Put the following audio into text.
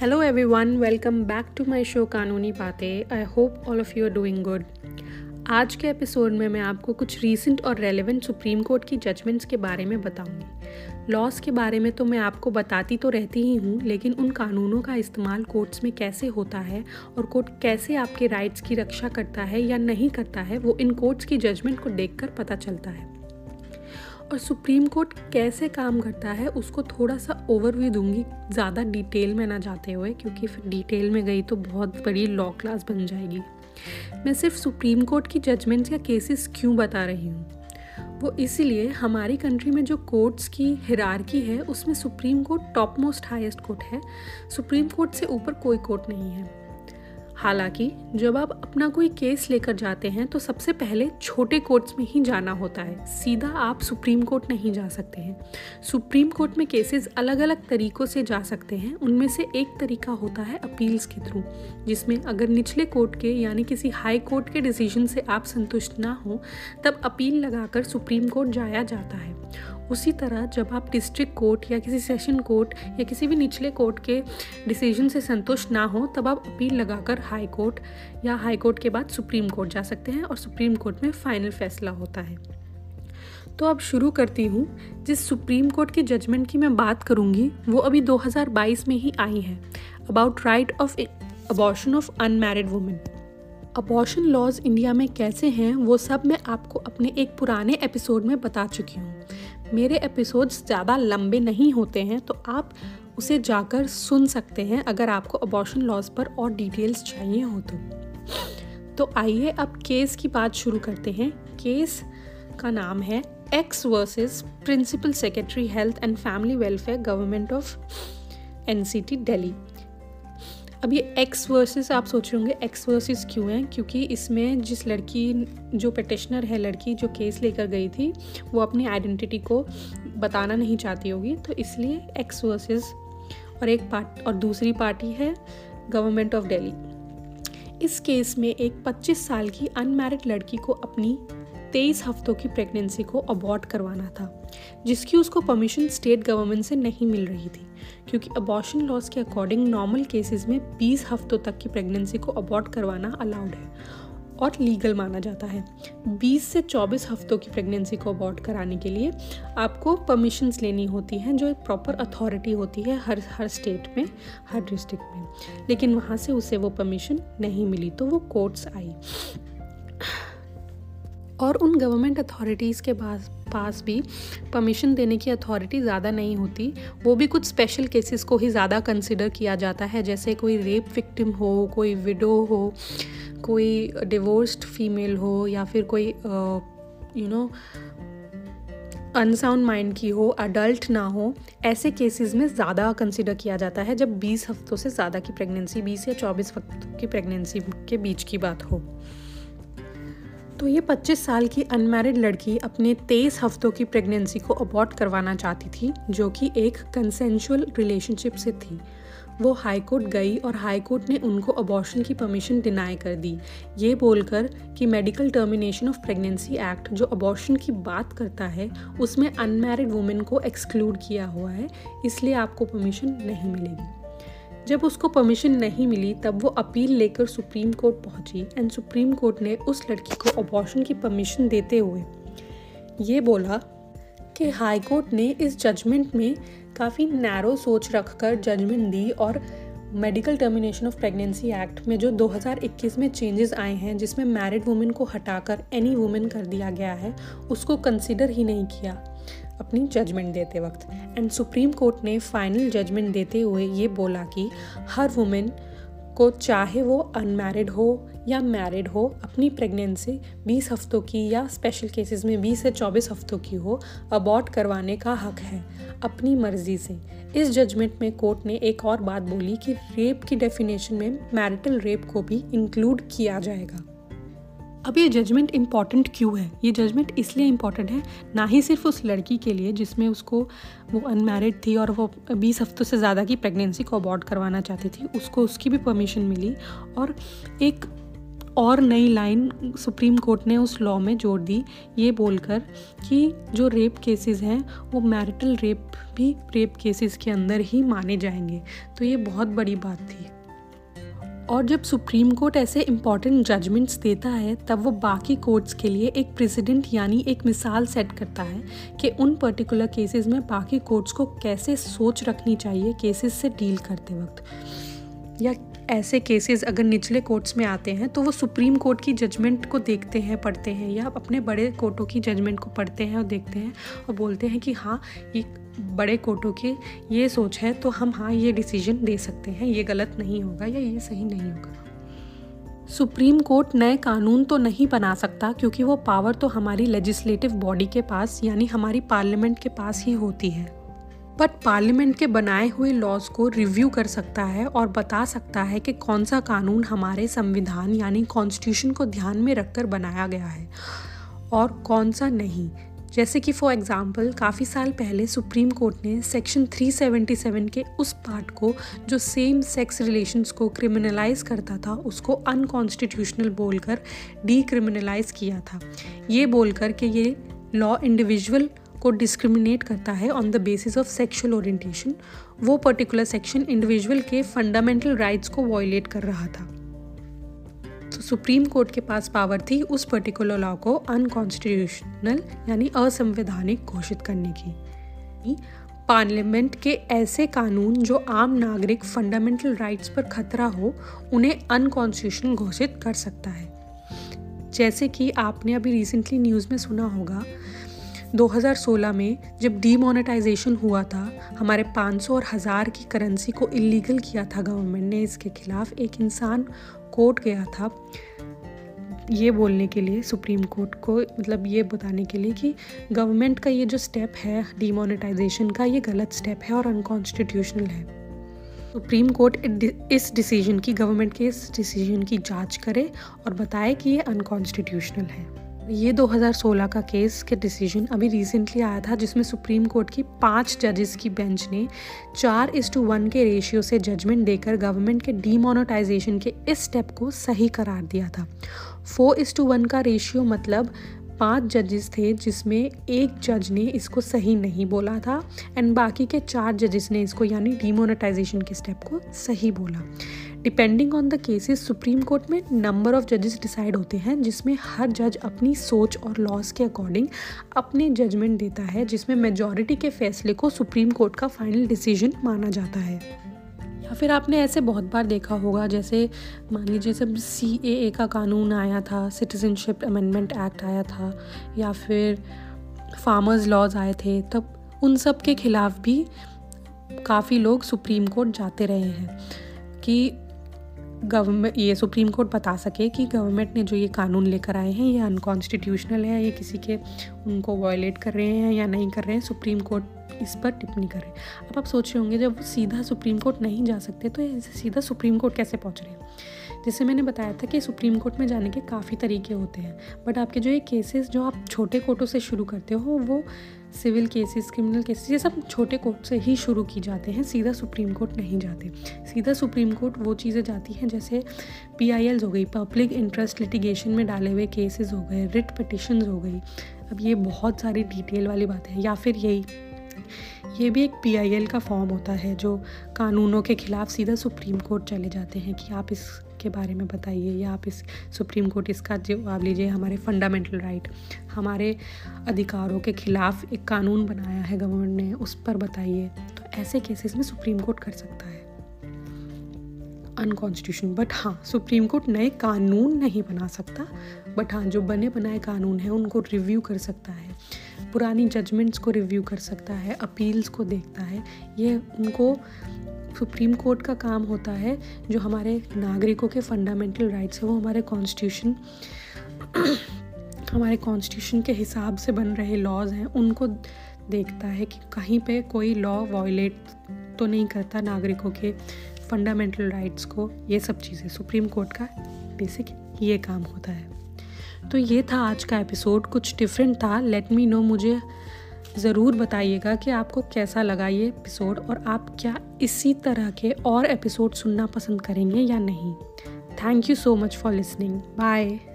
Hello everyone, welcome back to my show कानूनी बातें। I hope all of you are doing good. आज के episode में मैं आपको कुछ रीसेंट और रेलेवेंट सुप्रीम कोर्ट की जजमेंट्स के बारे में बताऊंगी। लॉस के बारे में तो मैं आपको बताती तो रहती ही हूँ, लेकिन उन कानूनों का इस्तेमाल कोर्ट्स में कैसे होता है और कोर्ट कैसे आपके राइट्स की रक्षा करता है या नहीं करता है, वो इन कोर्ट्स की जजमेंट को देख कर पता चलता है। और सुप्रीम कोर्ट कैसे काम करता है उसको थोड़ा सा ओवरव्यू दूंगी, ज़्यादा डिटेल में ना जाते हुए, क्योंकि फिर डिटेल में गई तो बहुत बड़ी लॉ क्लास बन जाएगी। मैं सिर्फ सुप्रीम कोर्ट की जजमेंट्स या केसेस क्यों बता रही हूँ, वो इसीलिए हमारी कंट्री में जो कोर्ट्स की हायरार्की है उसमें supreme court top most highest court है। सुप्रीम कोर्ट से ऊपर कोई कोर्ट नहीं है। हालांकि जब आप अपना कोई केस लेकर जाते हैं तो सबसे पहले छोटे कोर्ट्स में ही जाना होता है, सीधा आप सुप्रीम कोर्ट नहीं जा सकते हैं। सुप्रीम कोर्ट में केसेस अलग अलग तरीक़ों से जा सकते हैं। उनमें से एक तरीका होता है अपील्स के थ्रू, जिसमें अगर निचले कोर्ट के यानी किसी हाई कोर्ट के डिसीजन से आप संतुष्ट ना हो तब अपील लगाकर सुप्रीम कोर्ट जाया जाता है। उसी तरह जब आप डिस्ट्रिक्ट कोर्ट या किसी सेशन कोर्ट या किसी भी निचले कोर्ट के डिसीजन से संतुष्ट ना हो तब आप अपील लगाकर हाई कोर्ट या हाई कोर्ट के बाद सुप्रीम कोर्ट जा सकते हैं और सुप्रीम कोर्ट में फाइनल फैसला होता है। तो अब शुरू करती हूँ। जिस सुप्रीम कोर्ट के जजमेंट की मैं बात करूँगी वो अभी 2022 में ही आई है, about right of abortion of unmarried women. Abortion laws India में कैसे हैं वो सब मैं आपको अपने एक पुराने एपिसोड में बता चुकी हूँ। मेरे एपिसोड्स ज़्यादा लंबे नहीं होते हैं तो आप उसे जाकर सुन सकते हैं अगर आपको अबॉर्शन लॉज पर और डिटेल्स चाहिए हो तो आइए अब केस की बात शुरू करते हैं। केस का नाम है X versus principal secretary health and family welfare government of NCT Delhi. अब ये एक्स वर्सेस, आप सोच रहे होंगे एक्स वर्सेस क्यों है, क्योंकि इसमें जिस लड़की, जो पेटिशनर है, लड़की जो केस लेकर गई थी वो अपनी आइडेंटिटी को बताना नहीं चाहती होगी, तो इसलिए एक्स वर्सेस। और दूसरी पार्टी है गवर्नमेंट ऑफ दिल्ली। इस केस में एक 25 साल की अनमैरिड लड़की को अपनी 23 हफ्तों की प्रेगनेंसी को अबॉर्ट करवाना था, जिसकी उसको परमिशन स्टेट गवर्नमेंट से नहीं मिल रही थी, क्योंकि अबॉर्शन लॉज के अकॉर्डिंग नॉर्मल केसेस में 20 हफ्तों तक की प्रेगनेंसी को अबॉर्ट करवाना अलाउड है और लीगल माना जाता है। 20 से 24 हफ्तों की प्रेगनेंसी को अबॉर्ट कराने के लिए आपको परमिशंस लेनी होती हैं, जो एक प्रॉपर अथॉरिटी होती है हर स्टेट में, हर डिस्ट्रिक्ट में, लेकिन वहाँ से उसे वो परमिशन नहीं मिली तो वो कोर्ट्स आई। और उन गवर्नमेंट अथॉरिटीज़ के पास भी परमिशन देने की अथॉरिटी ज़्यादा नहीं होती, वो भी कुछ स्पेशल केसेस को ही ज़्यादा कंसिडर किया जाता है, जैसे कोई रेप विक्टिम हो, कोई विडो हो, कोई डिवोर्स्ड फीमेल हो, या फिर कोई यू नो अनसाउंड माइंड की हो, अडल्ट ना हो। ऐसे केसेस में ज़्यादा कंसिडर किया जाता है जब 20 हफ्तों से ज़्यादा की प्रेगनेंसी, 20 या 24 हफ्तों की प्रेगनेंसी के बीच की बात हो। तो ये 25 साल की अनमैरिड लड़की अपने 23 हफ्तों की प्रेगनेंसी को अबॉर्ट करवाना चाहती थी, जो कि एक कंसेंशुअल रिलेशनशिप से थी। वो हाई कोर्ट गई और हाई कोर्ट ने उनको अबॉर्शन की परमिशन डिनाई कर दी, ये बोलकर कि medical termination of pregnancy act, जो अबॉर्शन की बात करता है, उसमें अनमैरिड वुमेन को एक्सक्लूड किया हुआ है, इसलिए आपको परमिशन नहीं मिलेगी। जब उसको परमिशन नहीं मिली तब वो अपील लेकर सुप्रीम कोर्ट पहुंची एंड सुप्रीम कोर्ट ने उस लड़की को अबॉर्शन की परमिशन देते हुए ये बोला कि हाई कोर्ट ने इस जजमेंट में काफ़ी नैरो सोच रखकर जजमेंट दी और medical termination of pregnancy act में जो 2021 में चेंजेस आए हैं, जिसमें मैरिड वुमेन को हटाकर एनी वुमेन कर दिया गया है, उसको कंसिडर ही नहीं किया अपनी जजमेंट देते वक्त। एंड सुप्रीम कोर्ट ने फाइनल जजमेंट देते हुए ये बोला कि हर वुमेन को, चाहे वो अनमैरिड हो या मैरिड हो, अपनी प्रेगनेंसी 20 हफ्तों की या स्पेशल केसेस में 20 से 24 हफ्तों की हो, अबॉर्ट करवाने का हक है अपनी मर्जी से। इस जजमेंट में कोर्ट ने एक और बात बोली कि रेप की डेफिनेशन में मैरिटल रेप को भी इंक्लूड किया जाएगा। अब ये जजमेंट इम्पॉर्टेंट क्यों है? ये जजमेंट इसलिए इम्पॉर्टेंट है ना ही सिर्फ उस लड़की के लिए जिसमें उसको, वो अनमैरिड थी और वो 20 हफ्तों से ज़्यादा की प्रेगनेंसी को अबॉर्ट करवाना चाहती थी, उसको उसकी भी परमिशन मिली, और एक और नई लाइन सुप्रीम कोर्ट ने उस लॉ में जोड़ दी, ये बोलकर कि जो रेप केसेस हैं वो मैरिटल रेप भी रेप केसेस के अंदर ही माने जाएंगे। तो ये बहुत बड़ी बात थी। और जब सुप्रीम कोर्ट ऐसे इम्पॉर्टेंट जजमेंट्स देता है तब वो बाकी कोर्ट्स के लिए एक प्रेसिडेंट यानी एक मिसाल सेट करता है कि उन पर्टिकुलर केसेस में बाकी कोर्ट्स को कैसे सोच रखनी चाहिए केसेस से डील करते वक्त। या ऐसे केसेस अगर निचले कोर्ट्स में आते हैं तो वो सुप्रीम कोर्ट की जजमेंट को देखते हैं, पढ़ते हैं, या अपने बड़े कोर्टों की जजमेंट को पढ़ते हैं और देखते हैं और बोलते हैं कि हाँ ये बड़े कोर्टों की ये सोच है तो हम हाँ ये डिसीजन दे सकते हैं, ये गलत नहीं होगा या ये सही नहीं होगा। सुप्रीम कोर्ट नए कानून तो नहीं बना सकता क्योंकि वो पावर तो हमारी लेजिस्लेटिव बॉडी के पास यानी हमारी पार्लियामेंट के पास ही होती है, बट पार्लियामेंट के बनाए हुए लॉज को रिव्यू कर सकता है और बता सकता है कि कौन सा कानून हमारे संविधान यानी कॉन्स्टिट्यूशन को ध्यान में रखकर बनाया गया है और कौन सा नहीं। जैसे कि फॉर एग्जांपल काफ़ी साल पहले सुप्रीम कोर्ट ने सेक्शन 377 के उस पार्ट को जो सेम सेक्स रिलेशंस को क्रिमिनलाइज करता था उसको अनकॉन्स्टिट्यूशनल बोलकर डीक्रिमिनलाइज किया था, ये बोलकर कि ये लॉ इंडिविजुअल को डिस्क्रिमिनेट करता है on the basis of sexual orientation. वो पर्टिकुलर सेक्शन इंडिविजुअल के फंडामेंटल राइट्स को वायलेट कर रहा था। तो सुप्रीम कोर्ट के पास पावर थी उस पर्टिकुलर लॉ को अनकॉन्स्टिट्यूशनल यानी असंवैधानिक घोषित करने की। पार्लियामेंट के ऐसे कानून जो आम नागरिक फंडामेंटल राइट्स पर खतरा हो उन्हें अनकॉन्स्टिट्यूशनल घोषित कर सकता है। जैसे कि आपने अभी रिसेंटली न्यूज़ में सुना होगा 2016 में जब डीमोनेटाइजेशन हुआ था, हमारे 500 और 1000 की करेंसी को इलीगल किया था गवर्नमेंट ने, इसके खिलाफ एक इंसान कोर्ट गया था ये बोलने के लिए सुप्रीम कोर्ट को, मतलब ये बताने के लिए कि गवर्नमेंट का ये जो स्टेप है डीमोनेटाइजेशन का ये गलत स्टेप है और अनकॉन्स्टिट्यूशनल है। सुप्रीम कोर्ट इस डिसीजन की, गवर्नमेंट के इस डिसीजन की जांच करे और बताए कि ये अनकॉन्स्टिट्यूशनल है। ये 2016 का केस के डिसीजन अभी रिसेंटली आया था जिसमें सुप्रीम कोर्ट की 5 जजेस की बेंच ने 4:1 के रेशियो से जजमेंट देकर गवर्नमेंट के डीमोनेटाइजेशन के इस स्टेप को सही करार दिया था। 4:1 का रेशियो मतलब 5 जजेस थे जिसमें एक जज ने इसको सही नहीं बोला था एंड बाकी के 4 जजेस ने इसको यानी डीमोनेटाइजेशन के स्टेप को सही बोला। Depending on the cases supreme court में नंबर ऑफ जजेस डिसाइड होते हैं जिसमें हर जज अपनी सोच और लॉज के अकॉर्डिंग अपने जजमेंट देता है, जिसमें मेजॉरिटी के फैसले को सुप्रीम कोर्ट का फाइनल डिसीजन माना जाता है। या फिर आपने ऐसे बहुत बार देखा होगा, जैसे मान लीजिए जब CAA का कानून आया था, सिटीजनशिप अमेंडमेंट एक्ट आया था, या फिर फार्मर्स लॉज आए थे, तब उन सब के खिलाफ भी काफ़ी लोग सुप्रीम कोर्ट जाते रहे हैं कि गवर्नमेंट, ये सुप्रीम कोर्ट बता सके कि गवर्नमेंट ने जो ये कानून लेकर आए हैं ये अनकॉन्स्टिट्यूशनल है, ये किसी के उनको वायलेट कर रहे हैं या नहीं कर रहे हैं, सुप्रीम कोर्ट इस पर टिप्पणी करे। अब आप सोच रहे होंगे जब वो सीधा सुप्रीम कोर्ट नहीं जा सकते तो सीधा सुप्रीम कोर्ट कैसे पहुंच रहे हैं। जैसे मैंने बताया था कि सुप्रीम कोर्ट में जाने के काफ़ी तरीके होते हैं, बट आपके जो ये केसेस जो आप छोटे कोर्टों से शुरू करते हो वो सिविल केसेस, क्रिमिनल केसेस, ये सब छोटे कोर्ट से ही शुरू की जाते हैं, सीधा सुप्रीम कोर्ट नहीं जाते। सीधा सुप्रीम कोर्ट वो चीज़ें जाती हैं जैसे PILs हो गई, पब्लिक इंटरेस्ट लिटिगेशन में डाले हुए केसेस हो गए, रिट पिटिशंस हो गई। अब ये बहुत सारी डिटेल वाली बात है। या फिर ये भी एक PIL का फॉर्म होता है जो कानूनों के खिलाफ सीधा सुप्रीम कोर्ट चले जाते हैं कि आप इसके बारे में बताइए या आप इस सुप्रीम कोर्ट इसका जवाब लीजिए। हमारे फंडामेंटल राइट, हमारे अधिकारों के खिलाफ एक कानून बनाया है गवर्नमेंट ने, उस पर बताइए। तो ऐसे केसेस में सुप्रीम कोर्ट कर सकता है अनकॉन्स्टिट्यूशन, बट हाँ सुप्रीम कोर्ट नए कानून नहीं बना सकता, बट हाँ जो बने बनाए कानून हैं उनको रिव्यू कर सकता है, पुरानी जजमेंट्स को रिव्यू कर सकता है, अपील्स को देखता है। ये उनको सुप्रीम कोर्ट का काम होता है जो हमारे नागरिकों के फंडामेंटल राइट्स हैं वो हमारे कॉन्स्टिट्यूशन के हिसाब से बन रहे लॉज हैं उनको देखता है कि कहीं पे कोई लॉ वायलेट तो नहीं करता नागरिकों के फंडामेंटल राइट्स को। ये सब चीज़ें सुप्रीम कोर्ट का बेसिक ये काम होता है। तो ये था आज का एपिसोड, कुछ डिफरेंट था। लेट मी नो, मुझे ज़रूर बताइएगा कि आपको कैसा लगा ये एपिसोड और आप क्या इसी तरह के और एपिसोड सुनना पसंद करेंगे या नहीं। Thank you so much for listening. Bye.